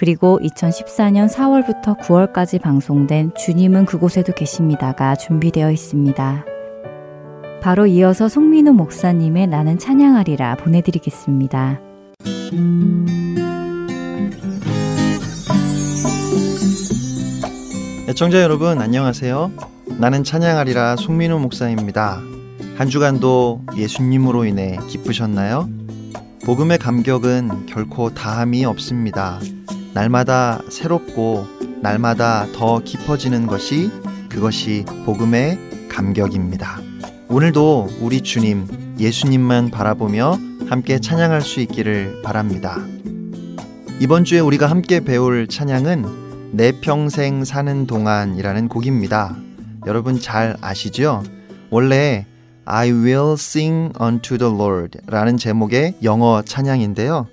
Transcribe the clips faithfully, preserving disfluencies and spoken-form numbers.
그리고 이천십사년 사월부터 구월까지 방송된 주님은 그곳에도 계십니다가 준비되어 있습니다. 바로 이어서 송민우 목사님의 나는 찬양하리라 보내드리겠습니다. 애청자 여러분 안녕하세요. 나는 찬양하리라 송민우 목사입니다. 한 주간도 예수님으로 인해 기쁘셨나요? 복음의 감격은 결코 다함이 없습니다. 날마다 새롭고 날마다 더 깊어지는 것이 그것이 복음의 감격입니다. 오늘도 우리 주님 예수님만 바라보며 함께 찬양할 수 있기를 바랍니다. 이번 주에 우리가 함께 배울 찬양은 내 평생 사는 동안이라는 곡입니다. 여러분 잘 아시죠? 원래 I will sing unto the Lord 라는 제목의 영어 찬양인데요.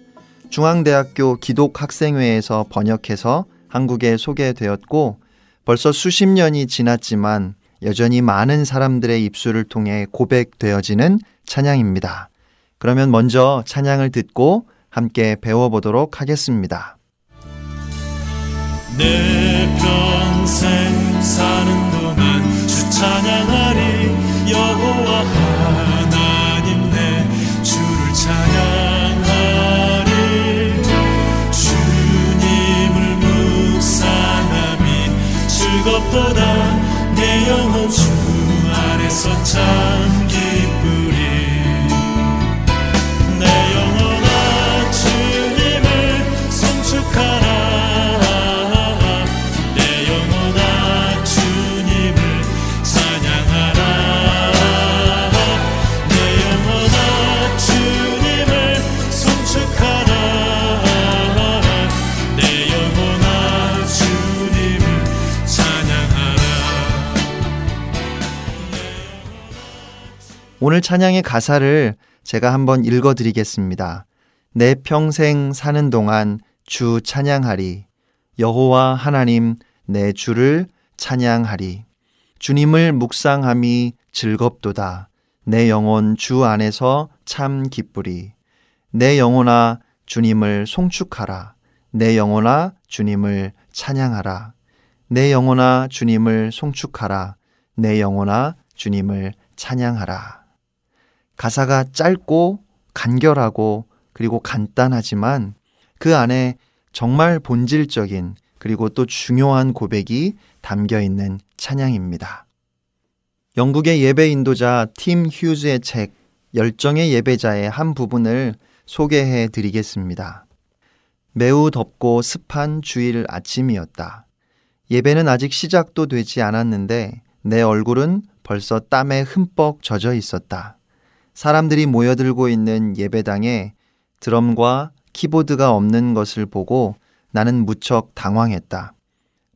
중앙대학교 기독학생회에서 번역해서 한국에 소개되었고 벌써 수십 년이 지났지만 여전히 많은 사람들의 입술을 통해 고백되어지는 찬양입니다. 그러면 먼저 찬양을 듣고 함께 배워보도록 하겠습니다. 내 평생 사는 동안 주 찬양하리 여호와 하나님 내 주를 찬양하리 주님을 묵상함이 즐겁도다 내 영혼 주 아래서 참 기쁘리 내 영혼아 주님을 송축하라 오늘 찬양의 가사를 제가 한번 읽어드리겠습니다. 내 평생 사는 동안 주 찬양하리. 여호와 하나님 내 주를 찬양하리. 주님을 묵상함이 즐겁도다. 내 영혼 주 안에서 참 기쁘리. 내 영혼아 주님을 송축하라. 내 영혼아 주님을 찬양하라. 내 영혼아 주님을 송축하라. 내 영혼아 주님을 찬양하라. 가사가 짧고 간결하고 그리고 간단하지만 그 안에 정말 본질적인 그리고 또 중요한 고백이 담겨있는 찬양입니다. 영국의 예배 인도자 팀 휴즈의 책 열정의 예배자의 한 부분을 소개해 드리겠습니다. 매우 덥고 습한 주일 아침이었다. 예배는 아직 시작도 되지 않았는데 내 얼굴은 벌써 땀에 흠뻑 젖어 있었다. 사람들이 모여들고 있는 예배당에 드럼과 키보드가 없는 것을 보고 나는 무척 당황했다.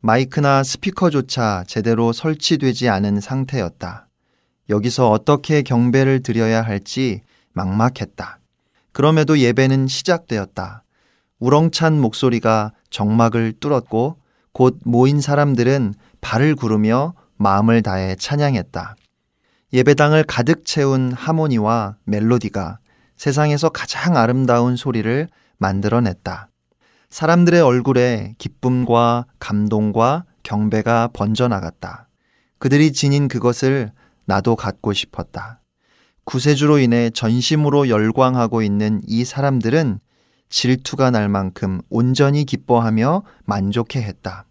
마이크나 스피커조차 제대로 설치되지 않은 상태였다. 여기서 어떻게 경배를 드려야 할지 막막했다. 그럼에도 예배는 시작되었다. 우렁찬 목소리가 정막을 뚫었고 곧 모인 사람들은 발을 구르며 마음을 다해 찬양했다. 예배당을 가득 채운 하모니와 멜로디가 세상에서 가장 아름다운 소리를 만들어냈다. 사람들의 얼굴에 기쁨과 감동과 경배가 번져나갔다. 그들이 지닌 그것을 나도 갖고 싶었다. 구세주로 인해 전심으로 열광하고 있는 이 사람들은 질투가 날 만큼 온전히 기뻐하며 만족해했다.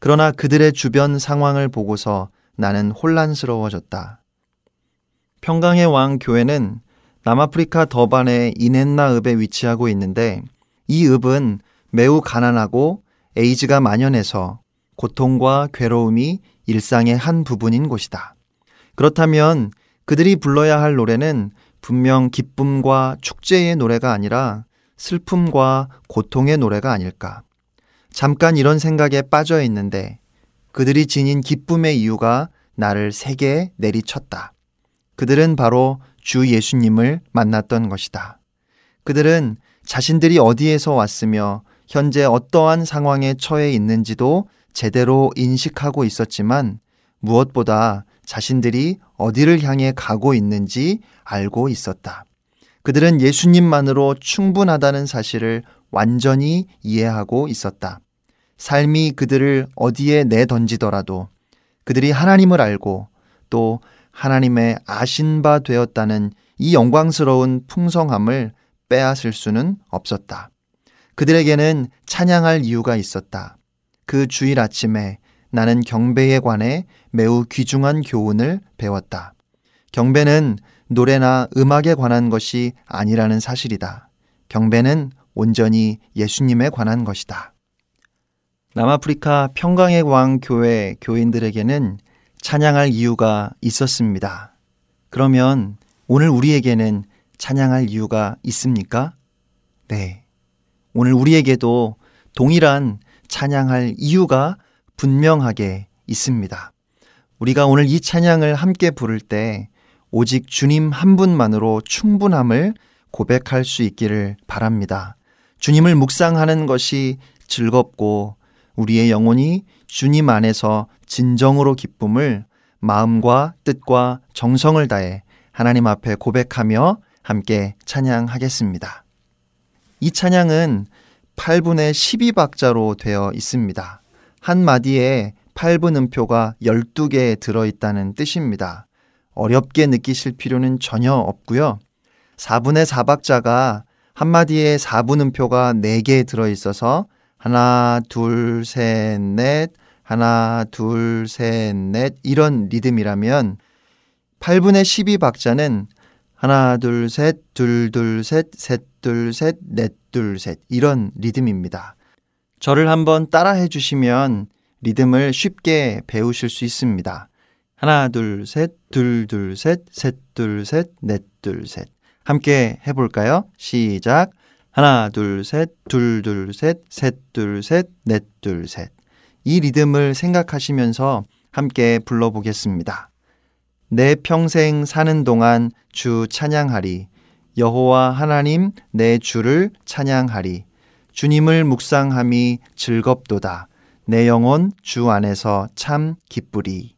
그러나 그들의 주변 상황을 보고서 나는 혼란스러워졌다. 평강의 왕 교회는 남아프리카 더반의 이넨나읍에 위치하고 있는데 이 읍은 매우 가난하고 에이즈가 만연해서 고통과 괴로움이 일상의 한 부분인 곳이다. 그렇다면 그들이 불러야 할 노래는 분명 기쁨과 축제의 노래가 아니라 슬픔과 고통의 노래가 아닐까. 잠깐 이런 생각에 빠져 있는데 그들이 지닌 기쁨의 이유가 나를 세게 내리쳤다. 그들은 바로 주 예수님을 만났던 것이다. 그들은 자신들이 어디에서 왔으며 현재 어떠한 상황에 처해 있는지도 제대로 인식하고 있었지만 무엇보다 자신들이 어디를 향해 가고 있는지 알고 있었다. 그들은 예수님만으로 충분하다는 사실을 완전히 이해하고 있었다. 삶이 그들을 어디에 내던지더라도 그들이 하나님을 알고 또 하나님의 아신 바 되었다는 이 영광스러운 풍성함을 빼앗을 수는 없었다. 그들에게는 찬양할 이유가 있었다. 그 주일 아침에 나는 경배에 관해 매우 귀중한 교훈을 배웠다. 경배는 노래나 음악에 관한 것이 아니라는 사실이다. 경배는 온전히 예수님에 관한 것이다. 남아프리카 평강의 왕 교회 교인들에게는 찬양할 이유가 있었습니다. 그러면 오늘 우리에게는 찬양할 이유가 있습니까? 네. 오늘 우리에게도 동일한 찬양할 이유가 분명하게 있습니다. 우리가 오늘 이 찬양을 함께 부를 때 오직 주님 한 분만으로 충분함을 고백할 수 있기를 바랍니다. 주님을 묵상하는 것이 즐겁고 우리의 영혼이 주님 안에서 진정으로 기쁨을 마음과 뜻과 정성을 다해 하나님 앞에 고백하며 함께 찬양하겠습니다. 이 찬양은 팔 분의 십이 박자로 되어 있습니다. 한 마디에 팔 분 음표가 열두 개 들어있다는 뜻입니다. 어렵게 느끼실 필요는 전혀 없고요. 사 분의 사 박자가 한 마디에 사 분 음표가 네 개 들어있어서 하나, 둘, 셋, 넷, 하나, 둘, 셋, 넷 이런 리듬이라면 팔 분의 십이 박자는 하나, 둘, 셋, 둘, 둘, 셋, 셋, 둘, 셋, 넷, 둘, 셋 이런 리듬입니다. 저를 한번 따라해 주시면 리듬을 쉽게 배우실 수 있습니다. 하나, 둘, 셋, 둘, 둘, 셋, 셋, 둘, 셋, 넷, 둘, 셋 함께 해볼까요? 시작! 하나, 둘, 셋, 둘, 둘, 셋, 셋, 둘, 셋, 넷, 둘, 셋 이 리듬을 생각하시면서 함께 불러보겠습니다. 내 평생 사는 동안 주 찬양하리. 여호와 하나님 내 주를 찬양하리. 주님을 묵상함이 즐겁도다. 내 영혼 주 안에서 참 기쁘리.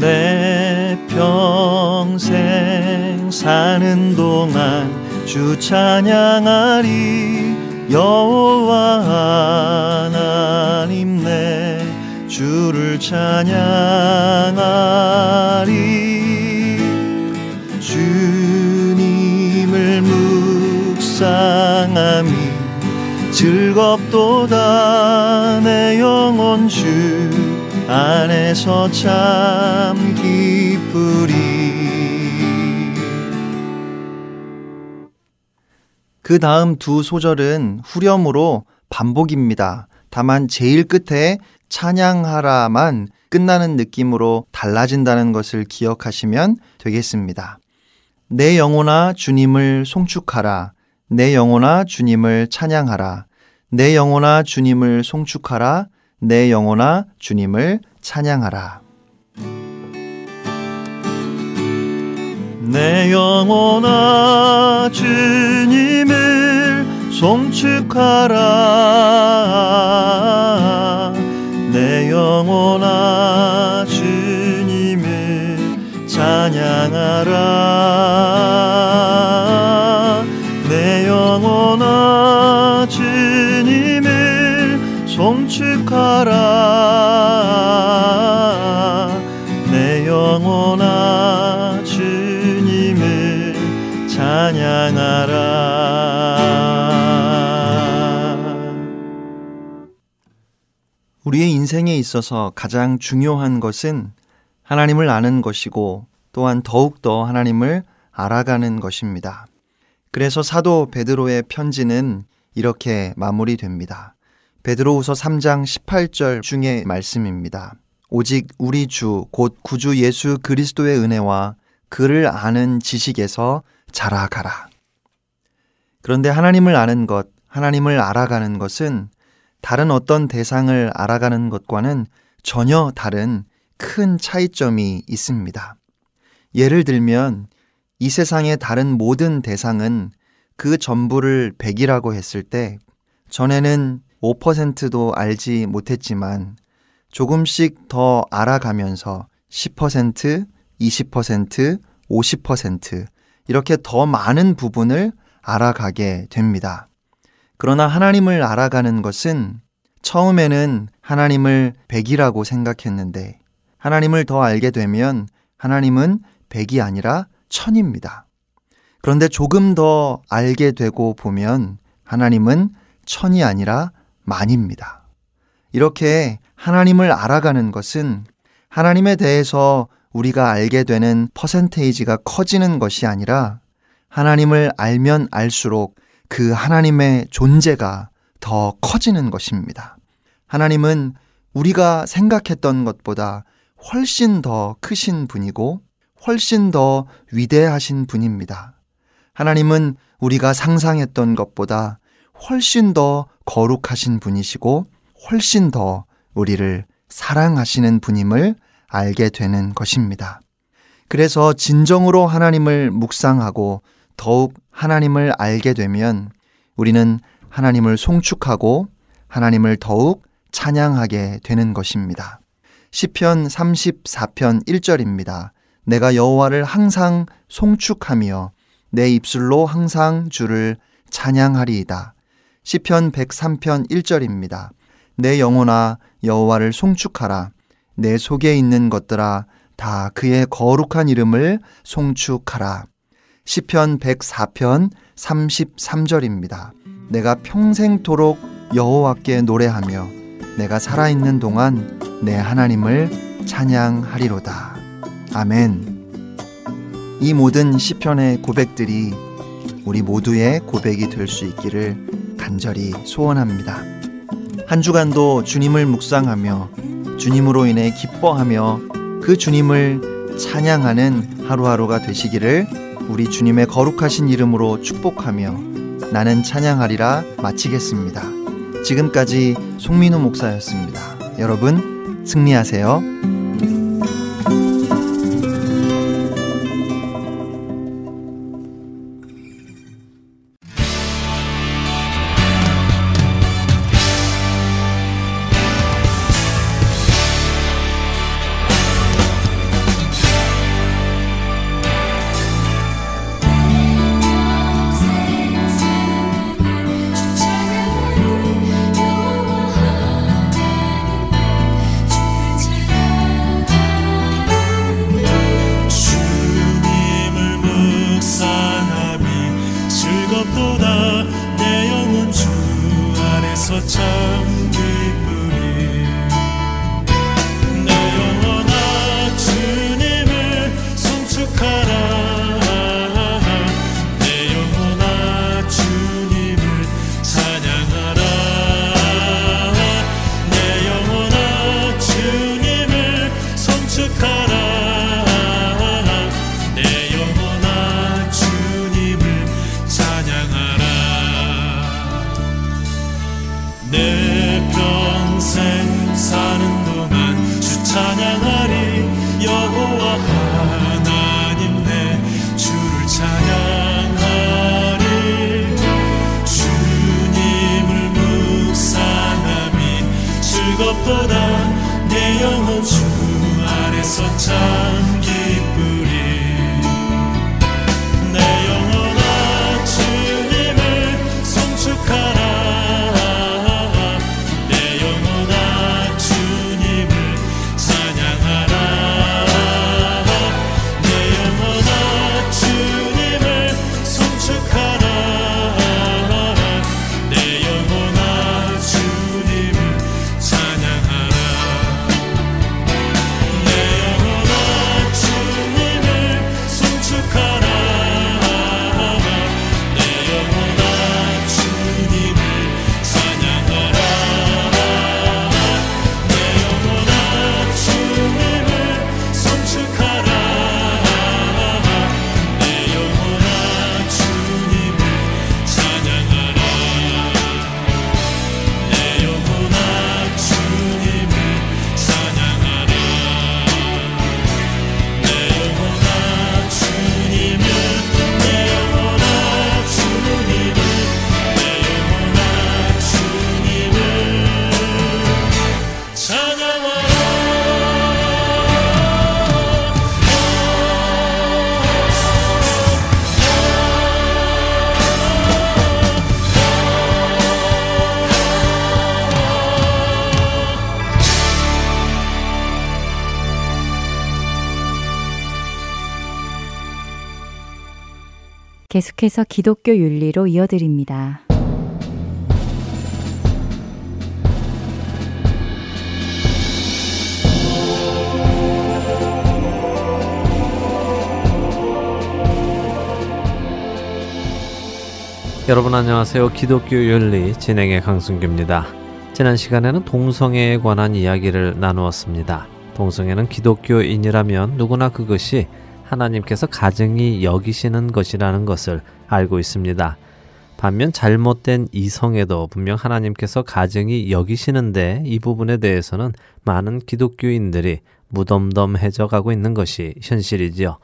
내 평생 사는 동안 주 찬양하리. 여호와 하나님 내 주를 찬양하리. 주님을 묵상함이 즐겁도다. 내 영혼 주 안에서 참 기쁘리. 그 다음 두 소절은 후렴으로 반복입니다. 다만 제일 끝에 찬양하라만 끝나는 느낌으로 달라진다는 것을 기억하시면 되겠습니다. 내 영혼아 주님을 송축하라. 내 영혼아 주님을 찬양하라. 내 영혼아 주님을 송축하라. 내 영혼아 주님을 찬양하라. 내 영혼아 주님을 송축하라. 내 영혼아 주님을 찬양하라. 내 영혼아 주님을 송축하라. 내 영혼아 주님을 찬양하라. 우리의 인생에 있어서 가장 중요한 것은 하나님을 아는 것이고 또한 더욱더 하나님을 알아가는 것입니다. 그래서 사도 베드로의 편지는 이렇게 마무리됩니다. 베드로후서 삼 장 십팔 절 중의 말씀입니다. 오직 우리 주 곧 구주 예수 그리스도의 은혜와 그를 아는 지식에서 자라가라. 그런데 하나님을 아는 것, 하나님을 알아가는 것은 다른 어떤 대상을 알아가는 것과는 전혀 다른 큰 차이점이 있습니다. 예를 들면 이 세상의 다른 모든 대상은 그 전부를 백이라고 했을 때 전에는 오 퍼센트도 알지 못했지만 조금씩 더 알아가면서 십 퍼센트, 이십 퍼센트, 오십 퍼센트 이렇게 더 많은 부분을 알아가게 됩니다. 그러나 하나님을 알아가는 것은 처음에는 하나님을 백이라고 생각했는데 하나님을 더 알게 되면 하나님은 백이 아니라 천입니다. 그런데 조금 더 알게 되고 보면 하나님은 천이 아니라 만입니다. 이렇게 하나님을 알아가는 것은 하나님에 대해서 우리가 알게 되는 퍼센테이지가 커지는 것이 아니라 하나님을 알면 알수록 그 하나님의 존재가 더 커지는 것입니다. 하나님은 우리가 생각했던 것보다 훨씬 더 크신 분이고 훨씬 더 위대하신 분입니다. 하나님은 우리가 상상했던 것보다 훨씬 더 거룩하신 분이시고 훨씬 더 우리를 사랑하시는 분임을 알게 되는 것입니다. 그래서 진정으로 하나님을 묵상하고 더욱 하나님을 알게 되면 우리는 하나님을 송축하고 하나님을 더욱 찬양하게 되는 것입니다. 시편 삼십사 편 일 절입니다. 내가 여호와를 항상 송축하며 내 입술로 항상 주를 찬양하리이다. 시편 백삼 편 일 절입니다. 내 영혼아 여호와를 송축하라. 내 속에 있는 것들아 다 그의 거룩한 이름을 송축하라. 시편 백사 편 삼십삼 절입니다. 내가 평생토록 여호와께 노래하며 내가 살아있는 동안 내 하나님을 찬양하리로다. 아멘. 이 모든 시편의 고백들이 우리 모두의 고백이 될 수 있기를 간절히 소원합니다. 한 주간도 주님을 묵상하며 주님으로 인해 기뻐하며 그 주님을 찬양하는 하루하루가 되시기를 우리 주님의 거룩하신 이름으로 축복하며 나는 찬양하리라 마치겠습니다. 지금까지 송민우 목사였습니다. 여러분, 승리하세요. 계속해서 기독교 윤리로 이어드립니다. 여러분 안녕하세요. 기독교 윤리 진행의 강승규입니다. 지난 시간에는 동성애에 관한 이야기를 나누었습니다. 동성애는 기독교인이라면 누구나 그것이 하나님께서 가증히 여기시는 것이라는 것을 알고 있습니다. 반면 잘못된 이성애도 분명 하나님께서 가증히 여기시는데 이 부분에 대해서는 많은 기독교인들이 무덤덤해져 가고 있는 것이 현실이지요.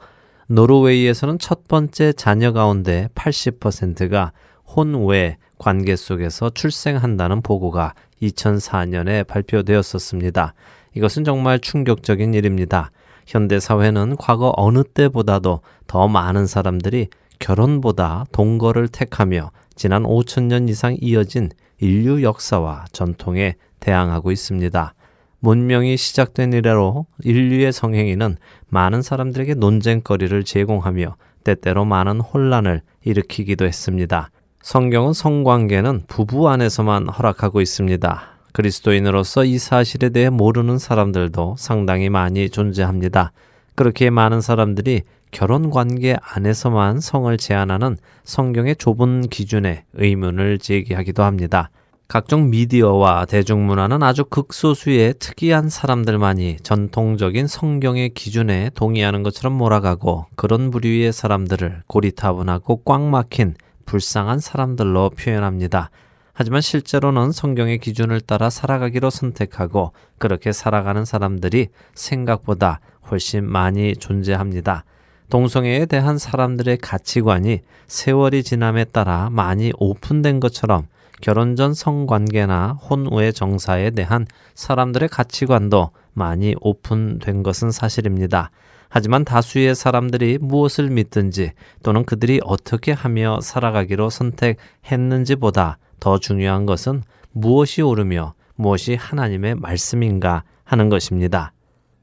노르웨이에서는 첫 번째 자녀 가운데 팔십 퍼센트가 혼외 관계 속에서 출생한다는 보고가 이천사 년에 발표되었었습니다. 이것은 정말 충격적인 일입니다. 현대사회는 과거 어느 때보다도 더 많은 사람들이 결혼보다 동거를 택하며 지난 오천 년 이상 이어진 인류 역사와 전통에 대항하고 있습니다. 문명이 시작된 이래로 인류의 성행위는 많은 사람들에게 논쟁거리를 제공하며 때때로 많은 혼란을 일으키기도 했습니다. 성경은 성관계는 부부 안에서만 허락하고 있습니다. 그리스도인으로서 이 사실에 대해 모르는 사람들도 상당히 많이 존재합니다. 그렇게 많은 사람들이 결혼관계 안에서만 성을 제한하는 성경의 좁은 기준에 의문을 제기하기도 합니다. 각종 미디어와 대중문화는 아주 극소수의 특이한 사람들만이 전통적인 성경의 기준에 동의하는 것처럼 몰아가고 그런 부류의 사람들을 고리타분하고 꽉 막힌 불쌍한 사람들로 표현합니다. 하지만 실제로는 성경의 기준을 따라 살아가기로 선택하고 그렇게 살아가는 사람들이 생각보다 훨씬 많이 존재합니다. 동성애에 대한 사람들의 가치관이 세월이 지남에 따라 많이 오픈된 것처럼 결혼 전 성관계나 혼외 정사에 대한 사람들의 가치관도 많이 오픈된 것은 사실입니다. 하지만 다수의 사람들이 무엇을 믿든지 또는 그들이 어떻게 하며 살아가기로 선택했는지보다 더 중요한 것은 무엇이 옳으며 무엇이 하나님의 말씀인가 하는 것입니다.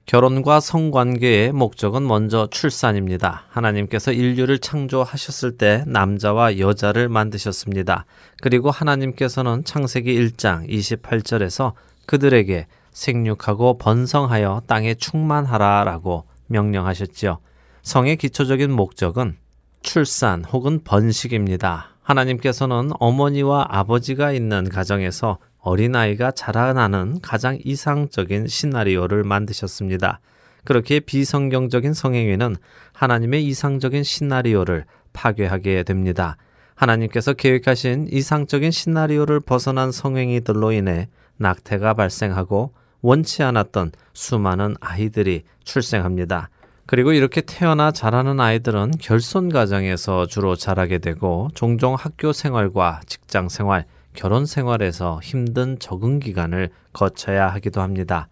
결혼과 성관계의 목적은 먼저 출산입니다. 하나님께서 인류를 창조하셨을 때 남자와 여자를 만드셨습니다. 그리고 하나님께서는 창세기 일 장 이십팔 절에서 그들에게 생육하고 번성하여 땅에 충만하라 라고 명령하셨지요. 성의 기초적인 목적은 출산 혹은 번식입니다. 하나님께서는 어머니와 아버지가 있는 가정에서 어린아이가 자라나는 가장 이상적인 시나리오를 만드셨습니다. 그렇게 비성경적인 성행위는 하나님의 이상적인 시나리오를 파괴하게 됩니다. 하나님께서 계획하신 이상적인 시나리오를 벗어난 성행위들로 인해 낙태가 발생하고 원치 않았던 수많은 아이들이 출생합니다. 그리고 이렇게 태어나 자라는 아이들은 결손 가정에서 주로 자라게 되고 종종 학교 생활과 직장 생활, 결혼 생활에서 힘든 적응 기간을 거쳐야 하기도 합니다.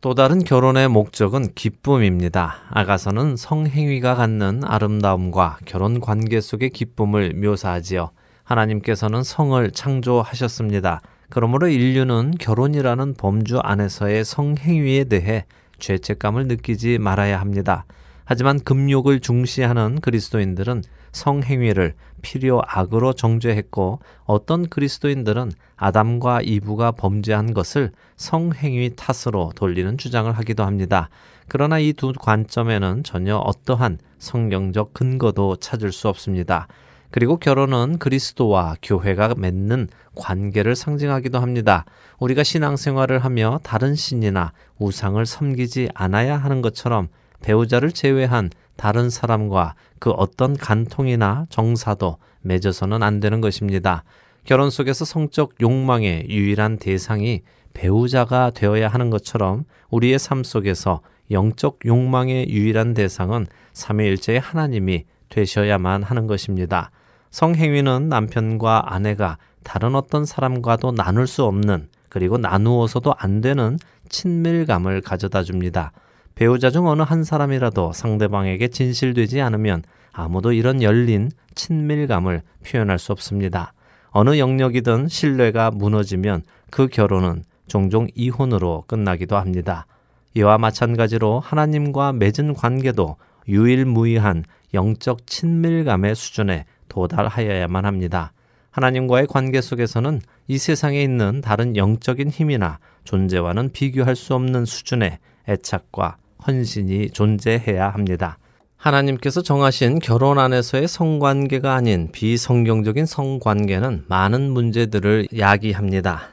또 다른 결혼의 목적은 기쁨입니다. 아가서는 성행위가 갖는 아름다움과 결혼 관계 속의 기쁨을 묘사하지요. 하나님께서는 성을 창조하셨습니다. 그러므로 인류는 결혼이라는 범주 안에서의 성행위에 대해 죄책감을 느끼지 말아야 합니다. 하지만 금욕을 중시하는 그리스도인들은 성행위를 필요 악으로 정죄했고 어떤 그리스도인들은 아담과 이브가 범죄한 것을 성행위 탓으로 돌리는 주장을 하기도 합니다. 그러나 이 두 관점에는 전혀 어떠한 성경적 근거도 찾을 수 없습니다. 그리고 결혼은 그리스도와 교회가 맺는 관계를 상징하기도 합니다. 우리가 신앙생활을 하며 다른 신이나 우상을 섬기지 않아야 하는 것처럼 배우자를 제외한 다른 사람과 그 어떤 간통이나 정사도 맺어서는 안 되는 것입니다. 결혼 속에서 성적 욕망의 유일한 대상이 배우자가 되어야 하는 것처럼 우리의 삶 속에서 영적 욕망의 유일한 대상은 삼위일체의 하나님이 되셔야만 하는 것입니다. 성행위는 남편과 아내가 다른 어떤 사람과도 나눌 수 없는 그리고 나누어서도 안 되는 친밀감을 가져다 줍니다. 배우자 중 어느 한 사람이라도 상대방에게 진실되지 않으면 아무도 이런 열린 친밀감을 표현할 수 없습니다. 어느 영역이든 신뢰가 무너지면 그 결혼은 종종 이혼으로 끝나기도 합니다. 이와 마찬가지로 하나님과 맺은 관계도 유일무이한 영적 친밀감의 수준에 도달하여야만 합니다. 하나님과의 관계 속에서는 이 세상에 있는 다른 영적인 힘이나 존재와는 비교할 수 없는 수준의 애착과 헌신이 존재해야 합니다. 하나님께서 정하신 결혼 안에서의 성관계가 아닌 비성경적인 성관계는 많은 문제들을 야기합니다.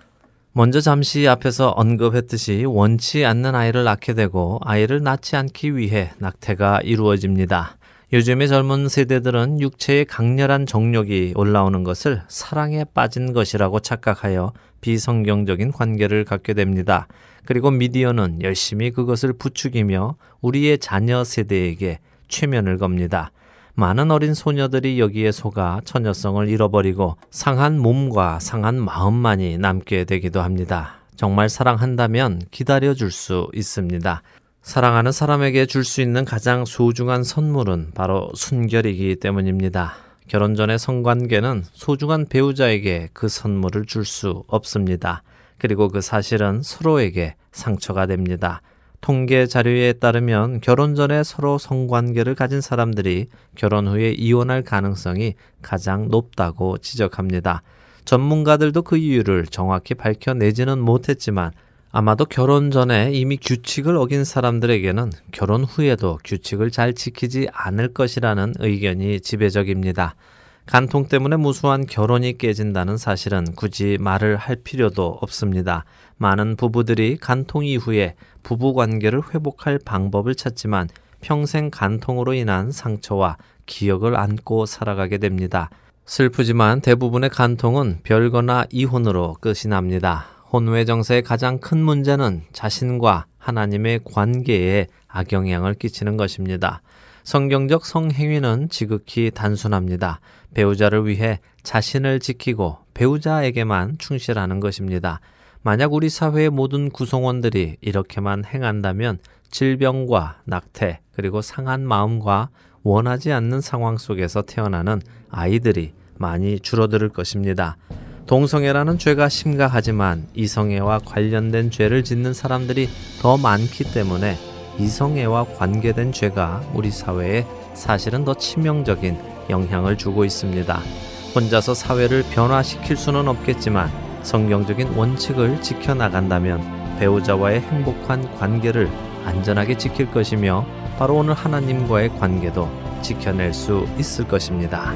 먼저 잠시 앞에서 언급했듯이 원치 않는 아이를 낳게 되고 아이를 낳지 않기 위해 낙태가 이루어집니다. 요즘의 젊은 세대들은 육체의 강렬한 정욕이 올라오는 것을 사랑에 빠진 것이라고 착각하여 비성경적인 관계를 갖게 됩니다. 그리고 미디어는 열심히 그것을 부추기며 우리의 자녀 세대에게 최면을 겁니다. 많은 어린 소녀들이 여기에 속아 처녀성을 잃어버리고 상한 몸과 상한 마음만이 남게 되기도 합니다. 정말 사랑한다면 기다려줄 수 있습니다. 사랑하는 사람에게 줄 수 있는 가장 소중한 선물은 바로 순결이기 때문입니다. 결혼 전의 성관계는 소중한 배우자에게 그 선물을 줄 수 없습니다. 그리고 그 사실은 서로에게 상처가 됩니다. 통계 자료에 따르면 결혼 전에 서로 성관계를 가진 사람들이 결혼 후에 이혼할 가능성이 가장 높다고 지적합니다. 전문가들도 그 이유를 정확히 밝혀내지는 못했지만 아마도 결혼 전에 이미 규칙을 어긴 사람들에게는 결혼 후에도 규칙을 잘 지키지 않을 것이라는 의견이 지배적입니다. 간통 때문에 무수한 결혼이 깨진다는 사실은 굳이 말을 할 필요도 없습니다. 많은 부부들이 간통 이후에 부부관계를 회복할 방법을 찾지만 평생 간통으로 인한 상처와 기억을 안고 살아가게 됩니다. 슬프지만 대부분의 간통은 별거나 이혼으로 끝이 납니다. 혼외 정세의 가장 큰 문제는 자신과 하나님의 관계에 악영향을 끼치는 것입니다. 성경적 성행위는 지극히 단순합니다. 배우자를 위해 자신을 지키고 배우자에게만 충실하는 것입니다. 만약 우리 사회의 모든 구성원들이 이렇게만 행한다면 질병과 낙태, 그리고 상한 마음과 원하지 않는 상황 속에서 태어나는 아이들이 많이 줄어들 것입니다. 동성애라는 죄가 심각하지만 이성애와 관련된 죄를 짓는 사람들이 더 많기 때문에 이성애와 관계된 죄가 우리 사회에 사실은 더 치명적인 영향을 주고 있습니다. 혼자서 사회를 변화시킬 수는 없겠지만 성경적인 원칙을 지켜나간다면 배우자와의 행복한 관계를 안전하게 지킬 것이며 바로 오늘 하나님과의 관계도 지켜낼 수 있을 것입니다.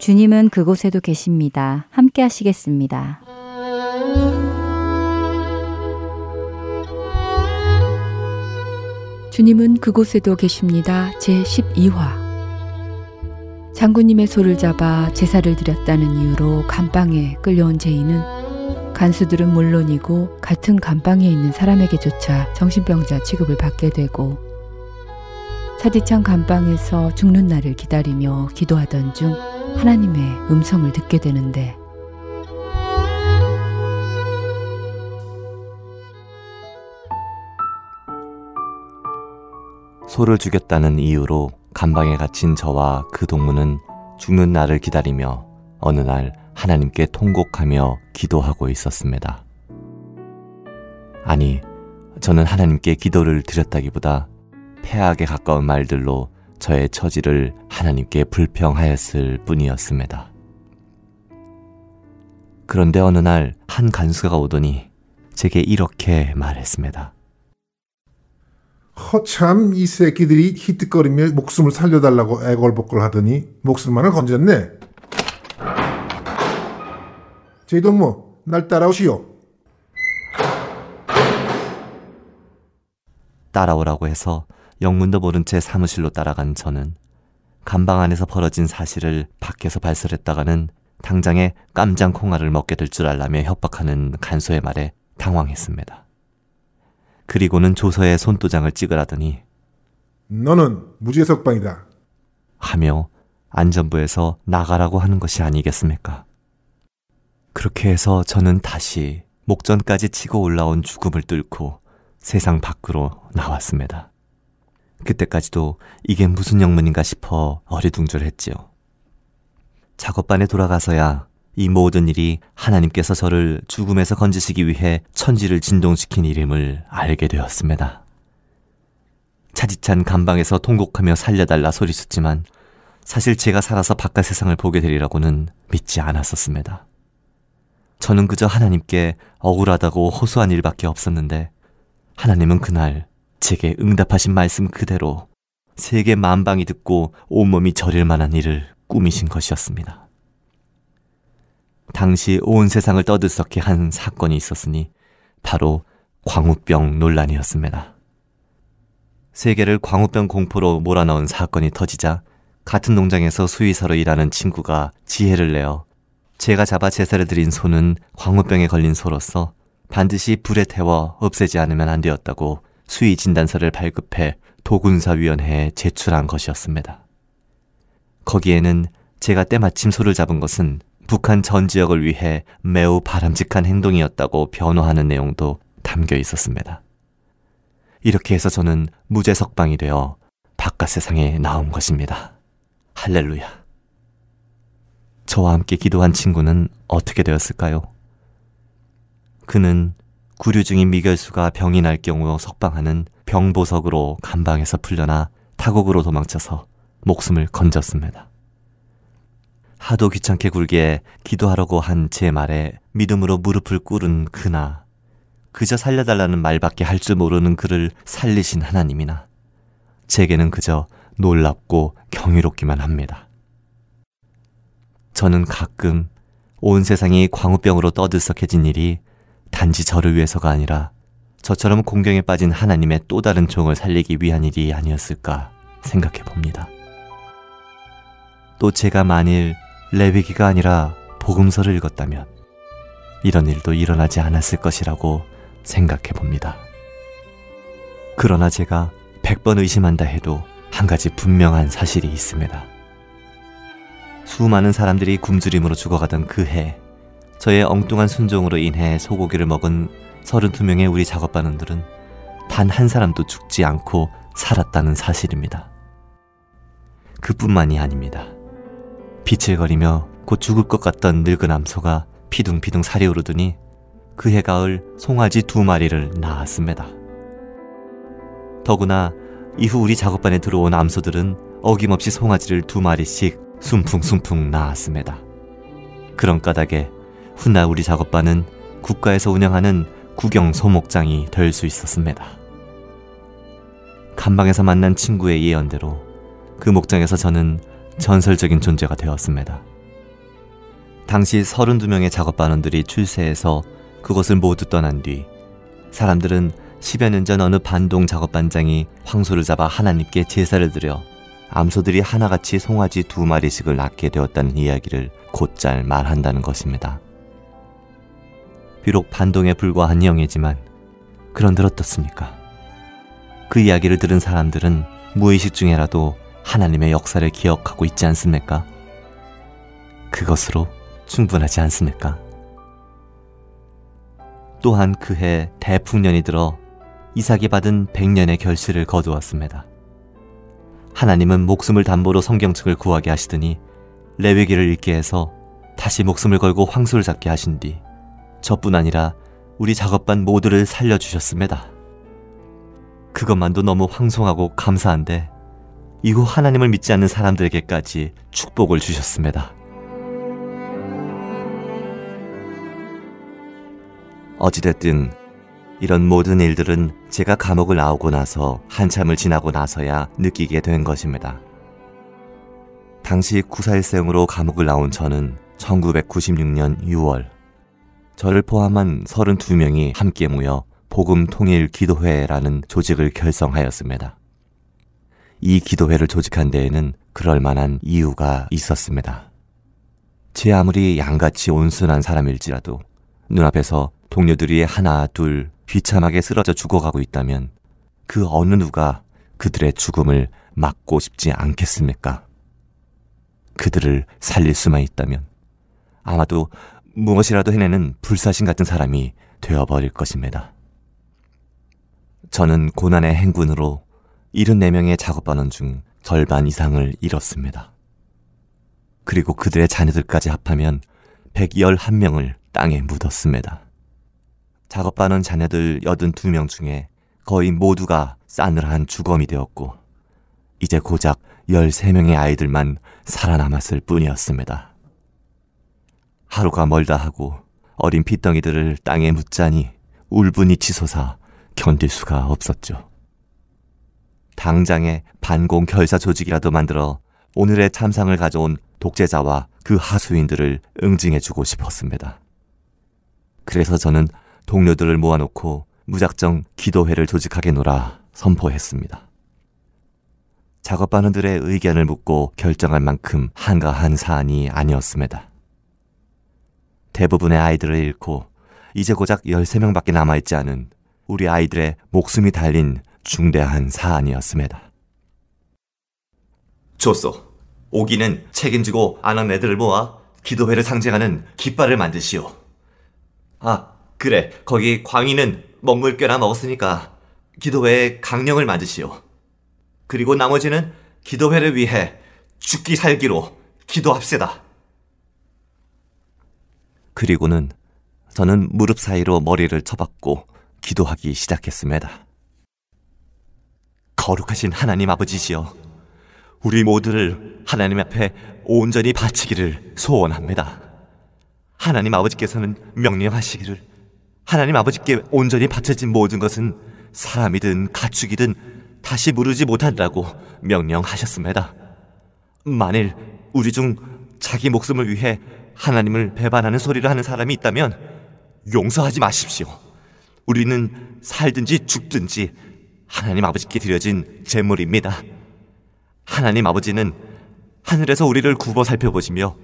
주님은 그곳에도 계십니다. 함께 하시겠습니다. 주님은 그곳에도 계십니다. 제십이 화. 장군님의 소를 잡아 제사를 드렸다는 이유로 감방에 끌려온 죄인은 간수들은 물론이고 같은 감방에 있는 사람에게조차 정신병자 취급을 받게 되고, 차디찬 감방에서 죽는 날을 기다리며 기도하던 중 하나님의 음성을 듣게 되는데, 소를 죽였다는 이유로 감방에 갇힌 저와 그 동무는 죽는 날을 기다리며 어느 날 하나님께 통곡하며 기도하고 있었습니다. 아니, 저는 하나님께 기도를 드렸다기보다 폐악에 가까운 말들로 저의 처지를 하나님께 불평하였을 뿐이었습니다. 그런데 어느 날 한 간수가 오더니 제게 이렇게 말했습니다. 허참, 이 새끼들이 히트거리며 목숨을 살려달라고 애걸복걸 하더니 목숨만을 건졌네. 제동무, 날 따라오시오. 따라오라고 해서 영문도 모른 채 사무실로 따라간 저는 감방 안에서 벌어진 사실을 밖에서 발설했다가는 당장에 깜장 콩알을 먹게 될 줄 알라며 협박하는 간소의 말에 당황했습니다. 그리고는 조서에 손도장을 찍으라더니 너는 무죄석방이다 하며 안전부에서 나가라고 하는 것이 아니겠습니까? 그렇게 해서 저는 다시 목전까지 치고 올라온 죽음을 뚫고 세상 밖으로 나왔습니다. 그때까지도 이게 무슨 영문인가 싶어 어리둥절했지요. 작업반에 돌아가서야 이 모든 일이 하나님께서 저를 죽음에서 건지시기 위해 천지를 진동시킨 일임을 알게 되었습니다. 차디찬 감방에서 통곡하며 살려달라 소리쳤지만 사실 제가 살아서 바깥 세상을 보게 되리라고는 믿지 않았었습니다. 저는 그저 하나님께 억울하다고 호소한 일밖에 없었는데, 하나님은 그날 제게 응답하신 말씀 그대로 세계 만방이 듣고 온몸이 저릴 만한 일을 꾸미신 것이었습니다. 당시 온 세상을 떠들썩게 한 사건이 있었으니 바로 광우병 논란이었습니다. 세계를 광우병 공포로 몰아넣은 사건이 터지자 같은 농장에서 수의사로 일하는 친구가 지혜를 내어 제가 잡아 제사를 드린 소는 광우병에 걸린 소로서 반드시 불에 태워 없애지 않으면 안 되었다고 수의 진단서를 발급해 도군사위원회에 제출한 것이었습니다. 거기에는 제가 때마침 소를 잡은 것은 북한 전 지역을 위해 매우 바람직한 행동이었다고 변호하는 내용도 담겨 있었습니다. 이렇게 해서 저는 무죄 석방이 되어 바깥 세상에 나온 것입니다. 할렐루야. 저와 함께 기도한 친구는 어떻게 되었을까요? 그는 구류 중인 미결수가 병이 날 경우 석방하는 병보석으로 감방에서 풀려나 타국으로 도망쳐서 목숨을 건졌습니다. 하도 귀찮게 굴기에 기도하라고 한 제 말에 믿음으로 무릎을 꿇은 그나, 그저 살려달라는 말밖에 할 줄 모르는 그를 살리신 하나님이나 제게는 그저 놀랍고 경이롭기만 합니다. 저는 가끔 온 세상이 광우병으로 떠들썩해진 일이 단지 저를 위해서가 아니라 저처럼 공경에 빠진 하나님의 또 다른 종을 살리기 위한 일이 아니었을까 생각해 봅니다. 또 제가 만일 레위기가 아니라 복음서를 읽었다면 이런 일도 일어나지 않았을 것이라고 생각해 봅니다. 그러나 제가 백 번 의심한다 해도 한 가지 분명한 사실이 있습니다. 수많은 사람들이 굶주림으로 죽어가던 그 해, 저의 엉뚱한 순종으로 인해 소고기를 먹은 서른두 명의 우리 작업반원들은 단 한 사람도 죽지 않고 살았다는 사실입니다. 그뿐만이 아닙니다. 비틀거리며 곧 죽을 것 같던 늙은 암소가 피둥피둥 살이 오르더니 그해 가을 송아지 두 마리를 낳았습니다. 더구나 이후 우리 작업반에 들어온 암소들은 어김없이 송아지를 두 마리씩 숨풍숨풍 낳았습니다. 그런 까닭에 훗날 우리 작업반은 국가에서 운영하는 구경 소목장이 될 수 있었습니다. 감방에서 만난 친구의 예언대로 그 목장에서 저는 전설적인 존재가 되었습니다. 당시 서른두 명의 작업반원들이 출세해서 그곳을 모두 떠난 뒤 사람들은 십여 년 전 어느 반동 작업반장이 황소를 잡아 하나님께 제사를 드려 암소들이 하나같이 송아지 두 마리씩을 낳게 되었다는 이야기를 곧잘 말한다는 것입니다. 비록 반동에 불과한 영예지만 그런들 어떻습니까? 그 이야기를 들은 사람들은 무의식 중에라도 하나님의 역사를 기억하고 있지 않습니까? 그것으로 충분하지 않습니까? 또한 그해 대풍년이 들어 이삭이 받은 백년의 결실을 거두었습니다. 하나님은 목숨을 담보로 성경책을 구하게 하시더니 레위기를 읽게 해서 다시 목숨을 걸고 황소를 잡게 하신 뒤 저뿐 아니라 우리 작업반 모두를 살려주셨습니다. 그것만도 너무 황송하고 감사한데 이후 하나님을 믿지 않는 사람들에게까지 축복을 주셨습니다. 어찌됐든 이런 모든 일들은 제가 감옥을 나오고 나서 한참을 지나고 나서야 느끼게 된 것입니다. 당시 구사일생으로 감옥을 나온 저는 천구백구십육 년 유월 저를 포함한 서른두 명이 함께 모여 복음통일기도회라는 조직을 결성하였습니다. 이 기도회를 조직한 데에는 그럴 만한 이유가 있었습니다. 제 아무리 양같이 온순한 사람일지라도 눈앞에서 동료들이 하나 둘 비참하게 쓰러져 죽어가고 있다면 그 어느 누가 그들의 죽음을 막고 싶지 않겠습니까? 그들을 살릴 수만 있다면 아마도 무엇이라도 해내는 불사신 같은 사람이 되어버릴 것입니다. 저는 고난의 행군으로 일흔네 명의 작업반원 중 절반 이상을 잃었습니다. 그리고 그들의 자녀들까지 합하면 백십일 명을 땅에 묻었습니다. 작업반원 자녀들 여든두 명 중에 거의 모두가 싸늘한 주검이 되었고 이제 고작 열세 명의 아이들만 살아남았을 뿐이었습니다. 하루가 멀다 하고 어린 핏덩이들을 땅에 묻자니 울분이 치솟아 견딜 수가 없었죠. 당장의 반공 결사 조직이라도 만들어 오늘의 참상을 가져온 독재자와 그 하수인들을 응징해주고 싶었습니다. 그래서 저는 동료들을 모아놓고 무작정 기도회를 조직하게노라 선포했습니다. 작업반원들의 의견을 묻고 결정할 만큼 한가한 사안이 아니었습니다. 대부분의 아이들을 잃고 이제 고작 열세 명밖에 남아있지 않은 우리 아이들의 목숨이 달린 중대한 사안이었습니다. 좋소. 오기는 책임지고 안 한 애들을 모아 기도회를 상징하는 깃발을 만드시오. 아, 그래. 거기 광희는 먹물 꽤나 먹었으니까 기도회에 강령을 만드시오. 그리고 나머지는 기도회를 위해 죽기 살기로 기도합시다. 그리고는 저는 무릎 사이로 머리를 쳐박고 기도하기 시작했습니다. 거룩하신 하나님 아버지시여, 우리 모두를 하나님 앞에 온전히 바치기를 소원합니다. 하나님 아버지께서는 명령하시기를 하나님 아버지께 온전히 바쳐진 모든 것은 사람이든 가축이든 다시 무르지 못한다고 명령하셨습니다. 만일 우리 중 자기 목숨을 위해 하나님을 배반하는 소리를 하는 사람이 있다면 용서하지 마십시오. 우리는 살든지 죽든지 하나님 아버지께 드려진 제물입니다. 하나님 아버지는 하늘에서 우리를 굽어 살펴보시며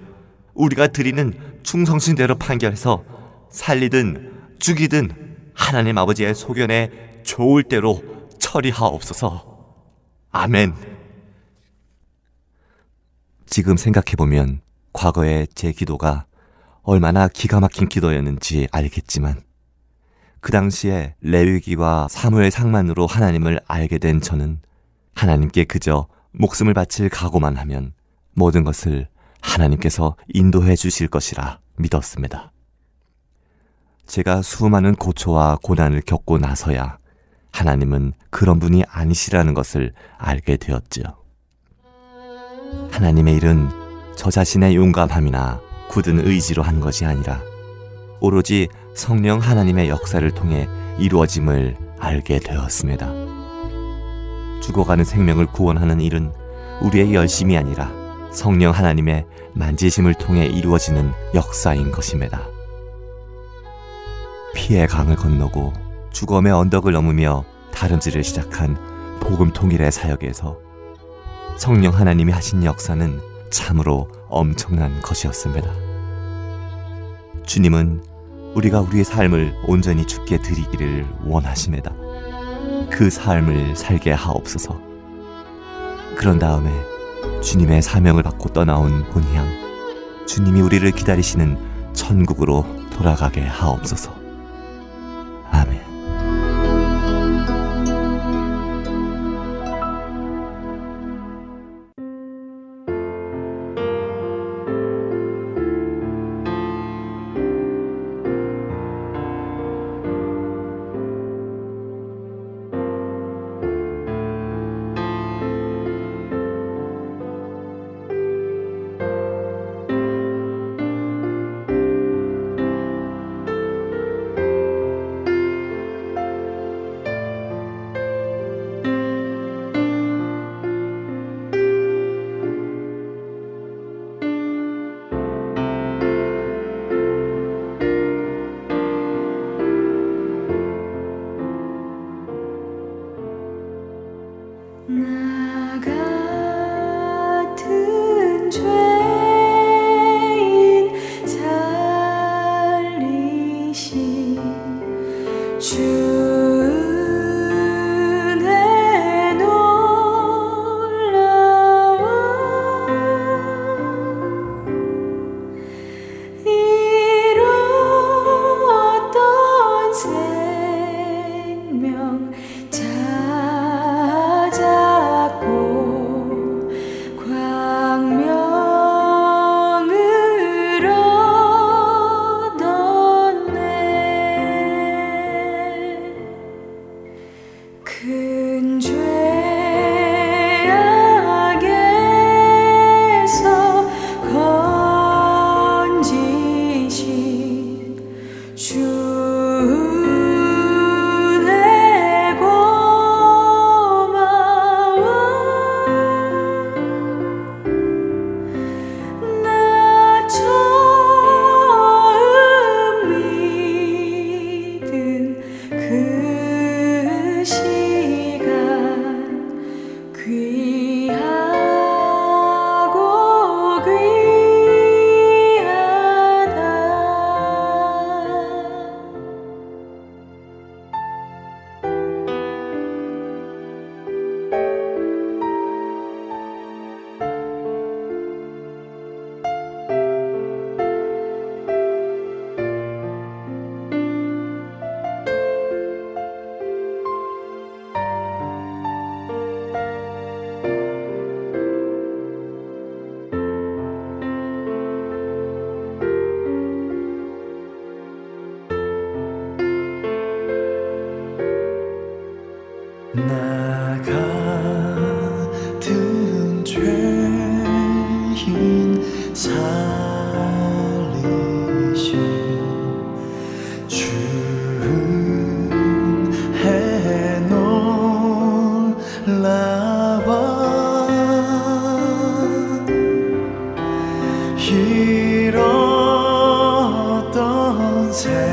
우리가 드리는 충성심대로 판결해서 살리든 죽이든 하나님 아버지의 소견에 좋을 대로 처리하옵소서. 아멘. 지금 생각해보면 과거의 제 기도가 얼마나 기가 막힌 기도였는지 알겠지만 그 당시에 레위기와 사무엘 상만으로 하나님을 알게 된 저는 하나님께 그저 목숨을 바칠 각오만 하면 모든 것을 하나님께서 인도해 주실 것이라 믿었습니다. 제가 수많은 고초와 고난을 겪고 나서야 하나님은 그런 분이 아니시라는 것을 알게 되었지요. 하나님의 일은 저 자신의 용감함이나 굳은 의지로 한 것이 아니라 오로지 성령 하나님의 역사를 통해 이루어짐을 알게 되었습니다. 죽어가는 생명을 구원하는 일은 우리의 열심이 아니라 성령 하나님의 만지심을 통해 이루어지는 역사인 것입니다. 피의 강을 건너고 죽음의 언덕을 넘으며 다름질을 시작한 복음 통일의 사역에서 성령 하나님이 하신 역사는 참으로 엄청난 것이었습니다. 주님은 우리가 우리의 삶을 온전히 주께 드리기를 원하십니다. 그 삶을 살게 하옵소서. 그런 다음에 주님의 사명을 받고 떠나온 본향, 주님이 우리를 기다리시는 천국으로 돌아가게 하옵소서. 아멘. 잃었던 생명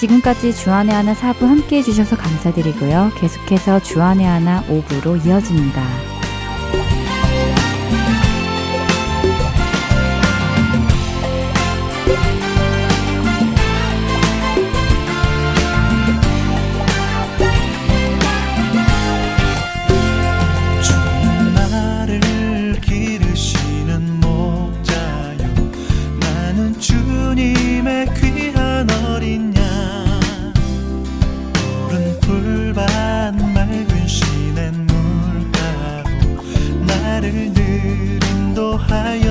지금까지 주안의 하나 사 부 함께해 주셔서 감사드리고요. 계속해서 주안의 하나 오 부로 이어집니다. I